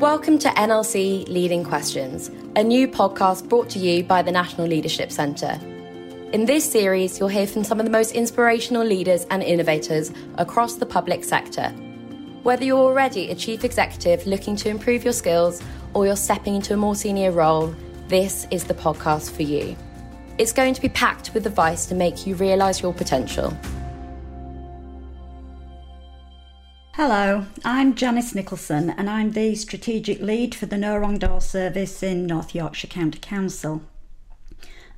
Welcome to NLC Leading Questions, a new podcast brought to you by the National Leadership Centre. In this series, you'll hear from some of the most inspirational leaders and innovators across the public sector. Whether you're already a chief executive looking to improve your skills or you're stepping into a more senior role, this is the podcast for you. It's going to be packed with advice to make you realise your potential. Hello, I'm Janice Nicholson and I'm the Strategic Lead for the No Wrong Door service in North Yorkshire County Council.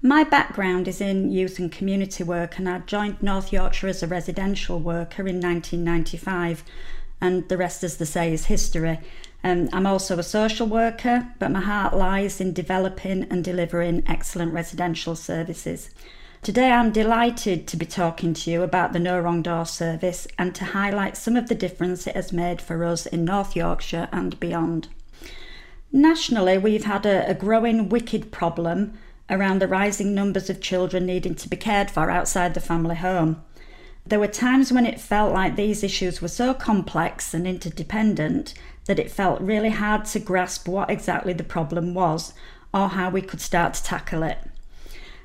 My background is in youth and community work, and I joined North Yorkshire as a residential worker in 1995, and the rest, as they say, is history. I'm also a social worker, but my heart lies in developing and delivering excellent residential services. Today I'm delighted to be talking to you about the No Wrong Door service and to highlight some of the difference it has made for us in North Yorkshire and beyond. Nationally, we've had a growing wicked problem around the rising numbers of children needing to be cared for outside the family home. There were times when it felt like these issues were so complex and interdependent that it felt really hard to grasp what exactly the problem was or how we could start to tackle it.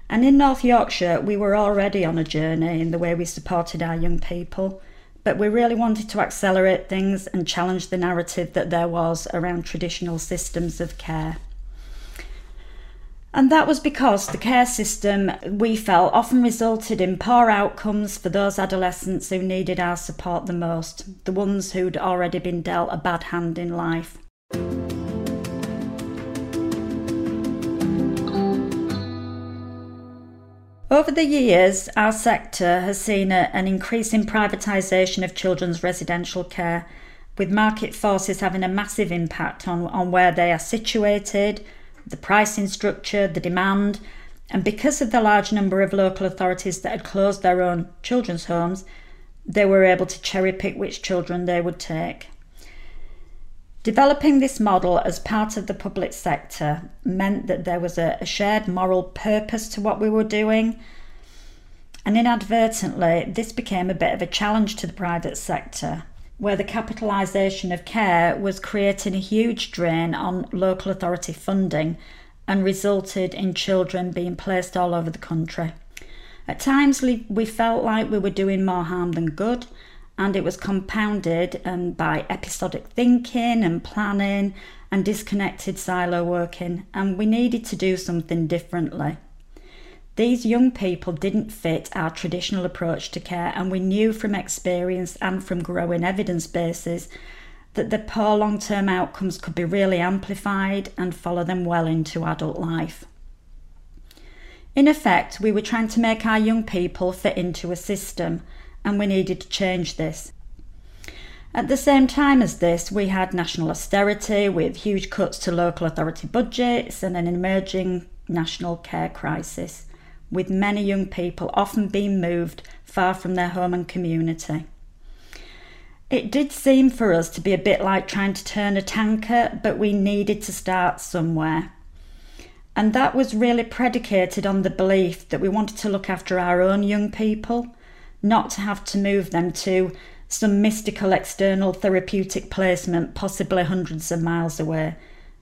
And in North Yorkshire, we were already on a journey in the way we supported our young people, but we really wanted to accelerate things and challenge the narrative that there was around traditional systems of care. And that was because the care system, we felt, often resulted in poor outcomes for those adolescents who needed our support the most, the ones who'd already been dealt a bad hand in life. Over the years, our sector has seen an increasing privatisation of children's residential care, with market forces having a massive impact on where they are situated, the pricing structure, the demand, and because of the large number of local authorities that had closed their own children's homes, they were able to cherry-pick which children they would take. Developing this model as part of the public sector meant that there was a shared moral purpose to what we were doing, and inadvertently this became a bit of a challenge to the private sector, where the capitalisation of care was creating a huge drain on local authority funding and resulted in children being placed all over the country. At times we felt like we were doing more harm than good, and it was compounded by episodic thinking and planning and disconnected silo working, and we needed to do something differently. These young people didn't fit our traditional approach to care, and we knew from experience and from growing evidence bases that the poor long-term outcomes could be really amplified and follow them well into adult life. In effect, we were trying to make our young people fit into a system, and we needed to change this. At the same time as this, we had national austerity with huge cuts to local authority budgets and an emerging national care crisis, with many young people often being moved far from their home and community. It did seem for us to be a bit like trying to turn a tanker, but we needed to start somewhere. And that was really predicated on the belief that we wanted to look after our own young people, not to have to move them to some mystical external therapeutic placement, possibly hundreds of miles away,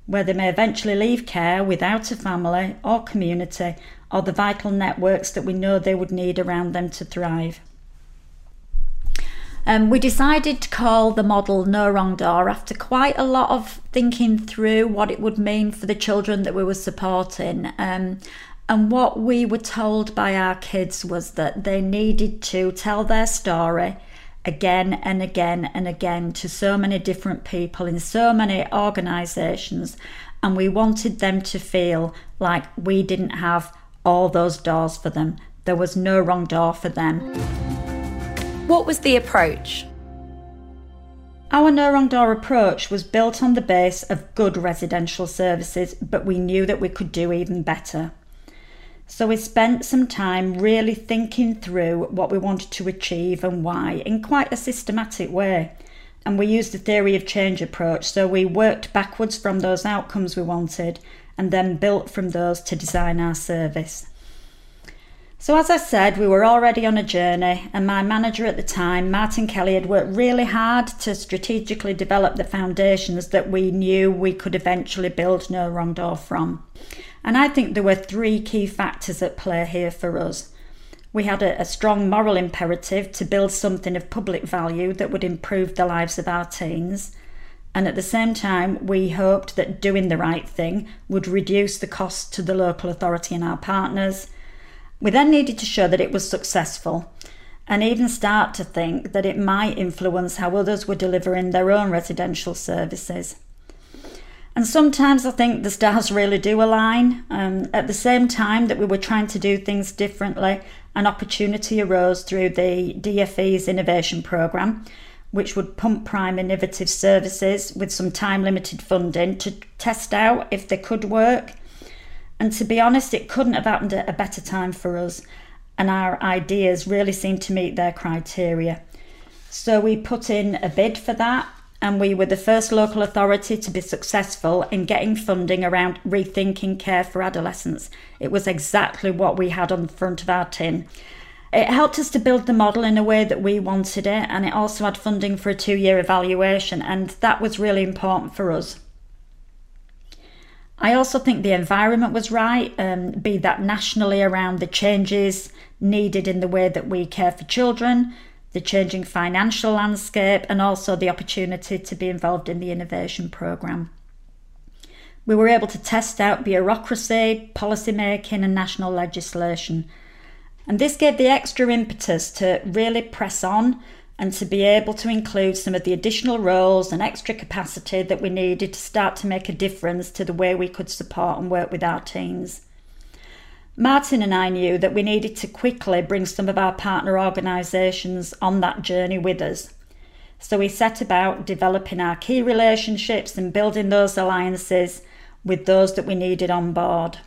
where they may eventually leave care without a family or community or the vital networks that we know they would need around them to thrive. We decided to call the model No Wrong Door after quite a lot of thinking through what it would mean for the children that we were supporting. And what we were told by our kids was that they needed to tell their story again and again and again to so many different people in so many organisations, and we wanted them to feel like we didn't have all those doors for them. There was no wrong door for them. What was the approach? Our No Wrong Door approach was built on the base of good residential services, but we knew that we could do even better. So we spent some time really thinking through what we wanted to achieve and why in quite a systematic way. And we used the theory of change approach. So we worked backwards from those outcomes we wanted and then built from those to design our service. So as I said, we were already on a journey, and my manager at the time, Martin Kelly, had worked really hard to strategically develop the foundations that we knew we could eventually build No Wrong Door from. And I think there were three key factors at play here for us. We had a strong moral imperative to build something of public value that would improve the lives of our teens. And at the same time, we hoped that doing the right thing would reduce the cost to the local authority and our partners. We then needed to show that it was successful and even start to think that it might influence how others were delivering their own residential services. And sometimes I think the stars really do align. At the same time that we were trying to do things differently, an opportunity arose through the DfE's innovation programme, which would pump prime innovative services with some time-limited funding to test out if they could work. And to be honest, it couldn't have happened at a better time for us, and our ideas really seemed to meet their criteria. So we put in a bid for that, and we were the first local authority to be successful in getting funding around rethinking care for adolescents. It was exactly what we had on the front of our tin. It helped us to build the model in a way that we wanted it, and it also had funding for a 2-year evaluation, and that was really important for us. I also think the environment was right, be that nationally around the changes needed in the way that we care for children, the changing financial landscape, and also the opportunity to be involved in the innovation programme. We were able to test out bureaucracy, policy making, and national legislation. And this gave the extra impetus to really press on and to be able to include some of the additional roles and extra capacity that we needed to start to make a difference to the way we could support and work with our teams. Martin and I knew that we needed to quickly bring some of our partner organisations on that journey with us. So we set about developing our key relationships and building those alliances with those that we needed on board.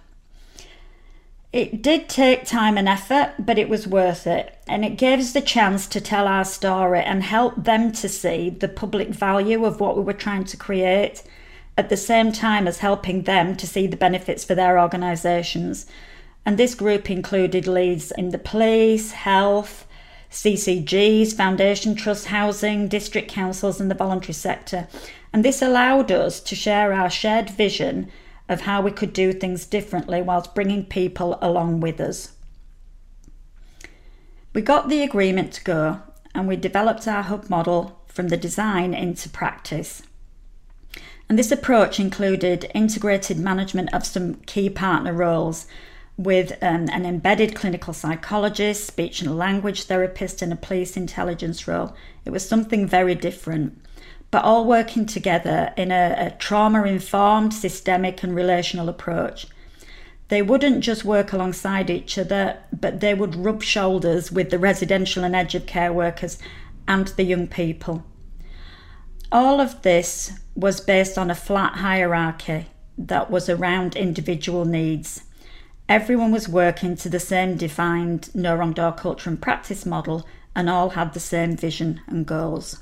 It did take time and effort, but it was worth it, and it gave us the chance to tell our story and help them to see the public value of what we were trying to create, at the same time as helping them to see the benefits for their organisations. And this group included leads in the police, health, CCGs, foundation trusts, housing, district councils and the voluntary sector. And this allowed us to share our shared vision of how we could do things differently whilst bringing people along with us. We got the agreement to go, and we developed our hub model from the design into practice. And this approach included integrated management of some key partner roles with an embedded clinical psychologist, speech and language therapist, and a police intelligence role. It was something very different, but all working together in a trauma-informed, systemic and relational approach. They wouldn't just work alongside each other, but they would rub shoulders with the residential and edge of care workers and the young people. All of this was based on a flat hierarchy that was around individual needs. Everyone was working to the same defined No Wrong Door culture and practice model, and all had the same vision and goals.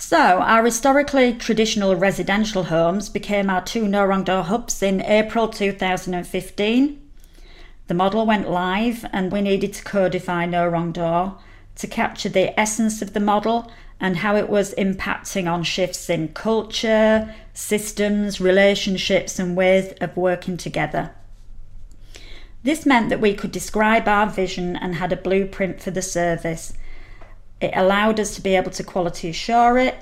So our historically traditional residential homes became our 2 No Wrong Door hubs in April 2015. The model went live, and we needed to codify No Wrong Door to capture the essence of the model and how it was impacting on shifts in culture, systems, relationships and ways of working together. This meant that we could describe our vision and had a blueprint for the service. It allowed us to be able to quality assure it,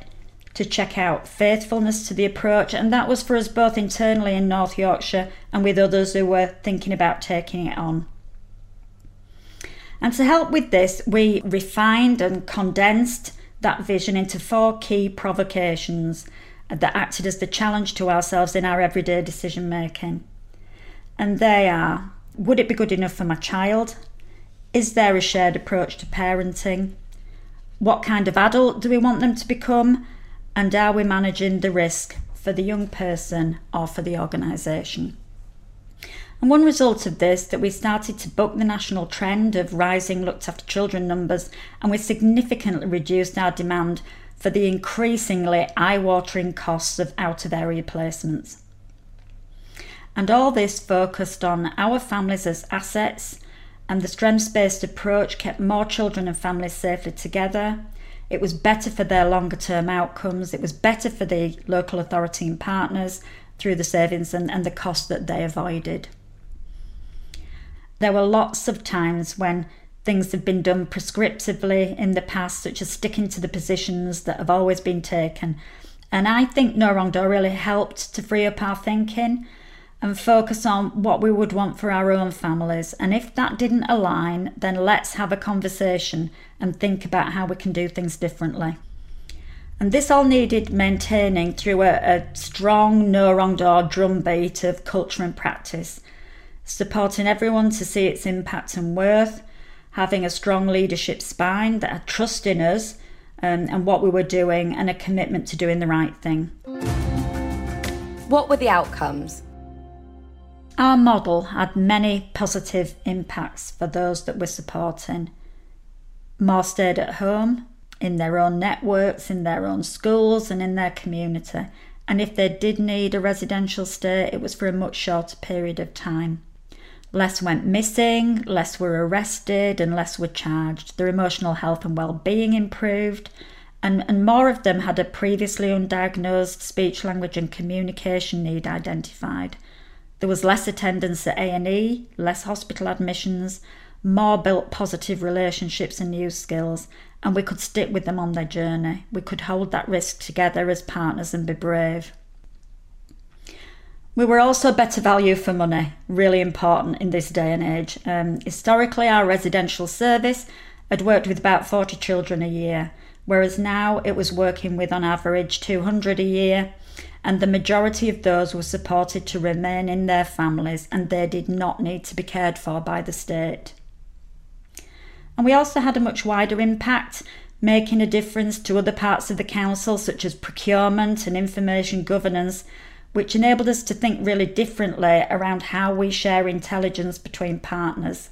to check out faithfulness to the approach, and that was for us both internally in North Yorkshire and with others who were thinking about taking it on. And to help with this, we refined and condensed that vision into 4 key provocations that acted as the challenge to ourselves in our everyday decision making. And they are: would it be good enough for my child? Is there a shared approach to parenting? What kind of adult do we want them to become? And are we managing the risk for the young person or for the organisation? And one result of this, that we started to buck the national trend of rising looked after children numbers, and we significantly reduced our demand for the increasingly eye-watering costs of out-of-area placements. and all this focused on our families as assets, and the strengths-based approach kept more children and families safely together. It was better for their longer-term outcomes. It was better for the local authority and partners through the savings and the cost that they avoided. There were lots of times when things have been done prescriptively in the past, such as sticking to the positions that have always been taken. And I think No Wrong Door really helped to free up our thinking and focus on what we would want for our own families. And if that didn't align, then let's have a conversation and think about how we can do things differently. And this all needed maintaining through a strong No Wrong Door drumbeat of culture and practice, supporting everyone to see its impact and worth, having a strong leadership spine that had trust in us and what we were doing, and a commitment to doing the right thing. What were the outcomes? Our model had many positive impacts for those that we're supporting. More stayed at home, in their own networks, in their own schools and in their community. And if they did need a residential stay, it was for a much shorter period of time. Less went missing, less were arrested and less were charged. Their emotional health and well-being improved, and more of them had a previously undiagnosed speech, language and communication need identified. There was less attendance at A&E, less hospital admissions, more built positive relationships and new skills, and we could stick with them on their journey. We could hold that risk together as partners and be brave. We were also better value for money, really important in this day and age. Historically, our residential service had worked with about 40 children a year, whereas now it was working with on average 200 a year. And the majority of those were supported to remain in their families, and they did not need to be cared for by the state. And we also had a much wider impact, making a difference to other parts of the council, such as procurement and information governance, which enabled us to think really differently around how we share intelligence between partners.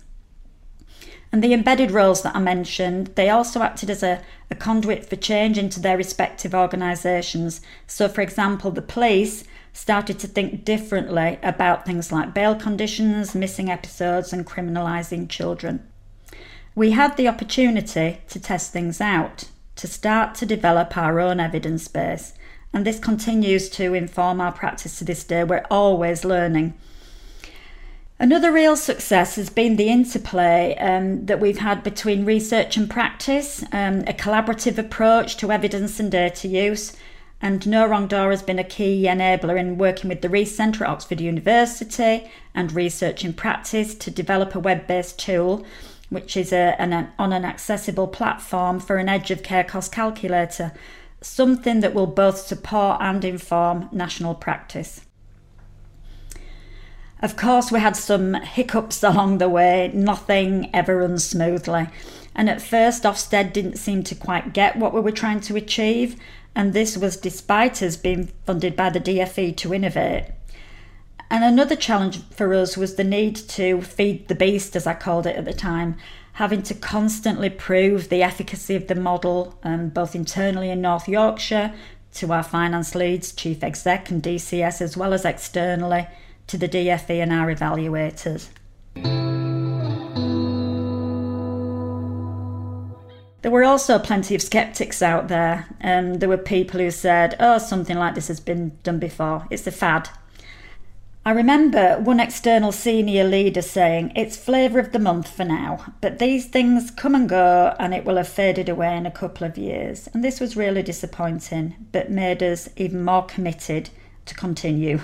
And the embedded roles that I mentioned, they also acted as a conduit for change into their respective organisations. So, for example, the police started to think differently about things like bail conditions, missing episodes and criminalising children. We had the opportunity to test things out, to start to develop our own evidence base. And this continues to inform our practice to this day. We're always learning. Another real success has been the interplay that we've had between research and practice, a collaborative approach to evidence and data use, and No Wrong Door has been a key enabler in working with the Rees Centre at Oxford University and Research in Practice to develop a web-based tool, which is on an accessible platform for an edge of care cost calculator, something that will both support and inform national practice. Of course, we had some hiccups along the way. Nothing ever runs smoothly. And at first, Ofsted didn't seem to quite get what we were trying to achieve. And this was despite us being funded by the DfE to innovate. And another challenge for us was the need to feed the beast, as I called it at the time, having to constantly prove the efficacy of the model, both internally in North Yorkshire, to our finance leads, chief exec and DCS, as well as externally, to the DfE and our evaluators. There were also plenty of sceptics out there. There were people who said, oh, something like this has been done before, it's a fad. I remember one external senior leader saying, it's flavour of the month for now, but these things come and go and it will have faded away in a couple of years. And this was really disappointing, but made us even more committed to continue.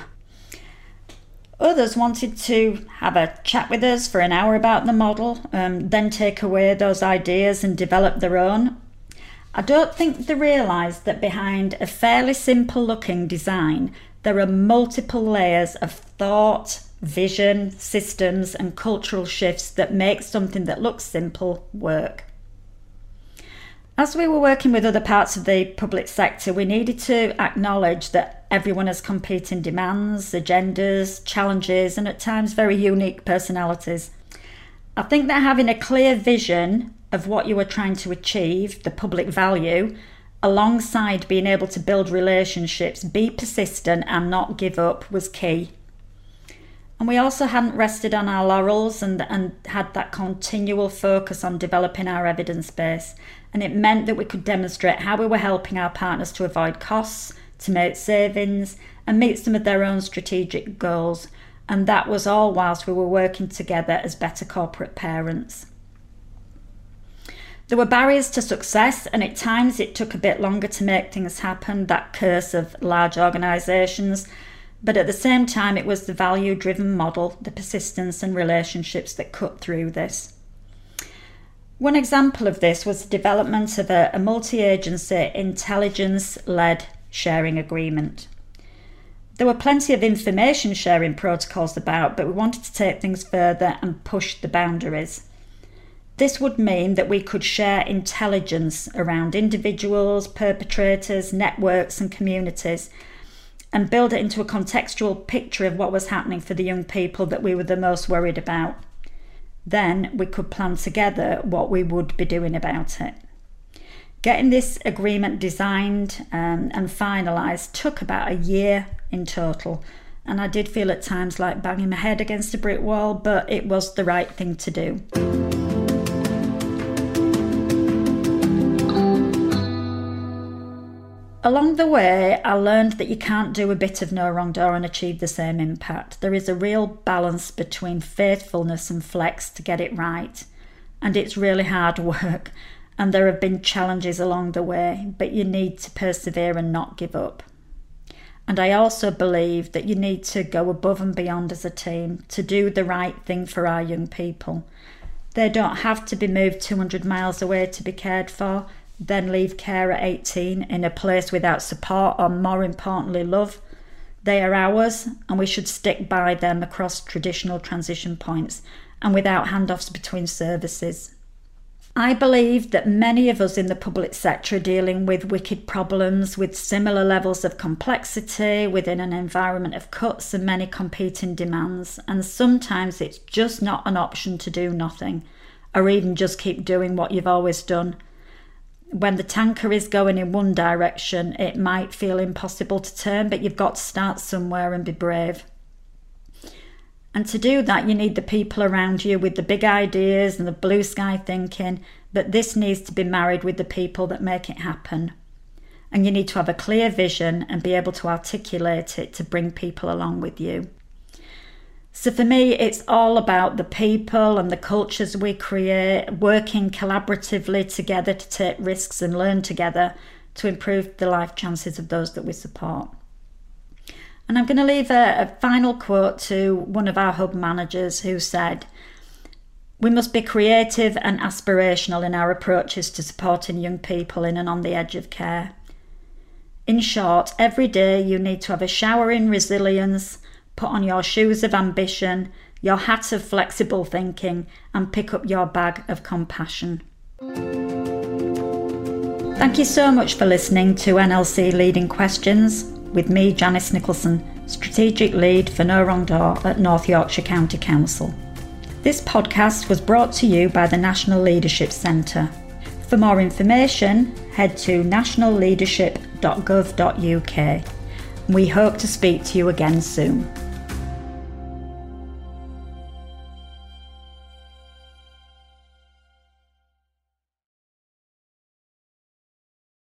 Others wanted to have a chat with us for an hour about the model, then take away those ideas and develop their own. I don't think they realised that behind a fairly simple looking design, there are multiple layers of thought, vision, systems and cultural shifts that make something that looks simple work. As we were working with other parts of the public sector, we needed to acknowledge that everyone has competing demands, agendas, challenges, and at times very unique personalities. I think that having a clear vision of what you are trying to achieve, the public value, alongside being able to build relationships, be persistent and not give up was key. And we also hadn't rested on our laurels and had that continual focus on developing our evidence base. And it meant that we could demonstrate how we were helping our partners to avoid costs, to make savings and meet some of their own strategic goals. And that was all whilst we were working together as better corporate parents. There were barriers to success, and at times it took a bit longer to make things happen, that curse of large organisations. But at the same time, it was the value-driven model, the persistence and relationships that cut through this. One example of this was the development of a multi-agency intelligence-led sharing agreement. There were plenty of information sharing protocols about, but we wanted to take things further and push the boundaries. This would mean that we could share intelligence around individuals, perpetrators, networks and communities, and build it into a contextual picture of what was happening for the young people that we were the most worried about. Then we could plan together what we would be doing about it. Getting this agreement designed and finalised took about a year in total, and I did feel at times like banging my head against a brick wall, but it was the right thing to do. Along the way, I learned that you can't do a bit of No Wrong Door and achieve the same impact. There is a real balance between faithfulness and flex to get it right, and it's really hard work. And there have been challenges along the way, but you need to persevere and not give up. And I also believe that you need to go above and beyond as a team to do the right thing for our young people. They don't have to be moved 200 miles away to be cared for, then leave care at 18 in a place without support or, more importantly, love. They are ours, and we should stick by them across traditional transition points and without handoffs between services. I believe that many of us in the public sector are dealing with wicked problems with similar levels of complexity within an environment of cuts and many competing demands, and sometimes it's just not an option to do nothing or even just keep doing what you've always done. When the tanker is going in one direction, it might feel impossible to turn, but you've got to start somewhere and be brave. And to do that, you need the people around you with the big ideas and the blue sky thinking, but this needs to be married with the people that make it happen. And you need to have a clear vision and be able to articulate it to bring people along with you. So for me, it's all about the people and the cultures we create, working collaboratively together to take risks and learn together to improve the life chances of those that we support. And I'm going to leave a final quote to one of our hub managers who said, "We must be creative and aspirational in our approaches to supporting young people in and on the edge of care. In short, every day you need to have a shower in resilience, put on your shoes of ambition, your hat of flexible thinking, and pick up your bag of compassion." Thank you so much for listening to NLC Leading Questions. With me, Janice Nicholson, Strategic Lead for No Wrong Door at North Yorkshire County Council. This podcast was brought to you by the National Leadership Centre. For more information, head to nationalleadership.gov.uk. We hope to speak to you again soon.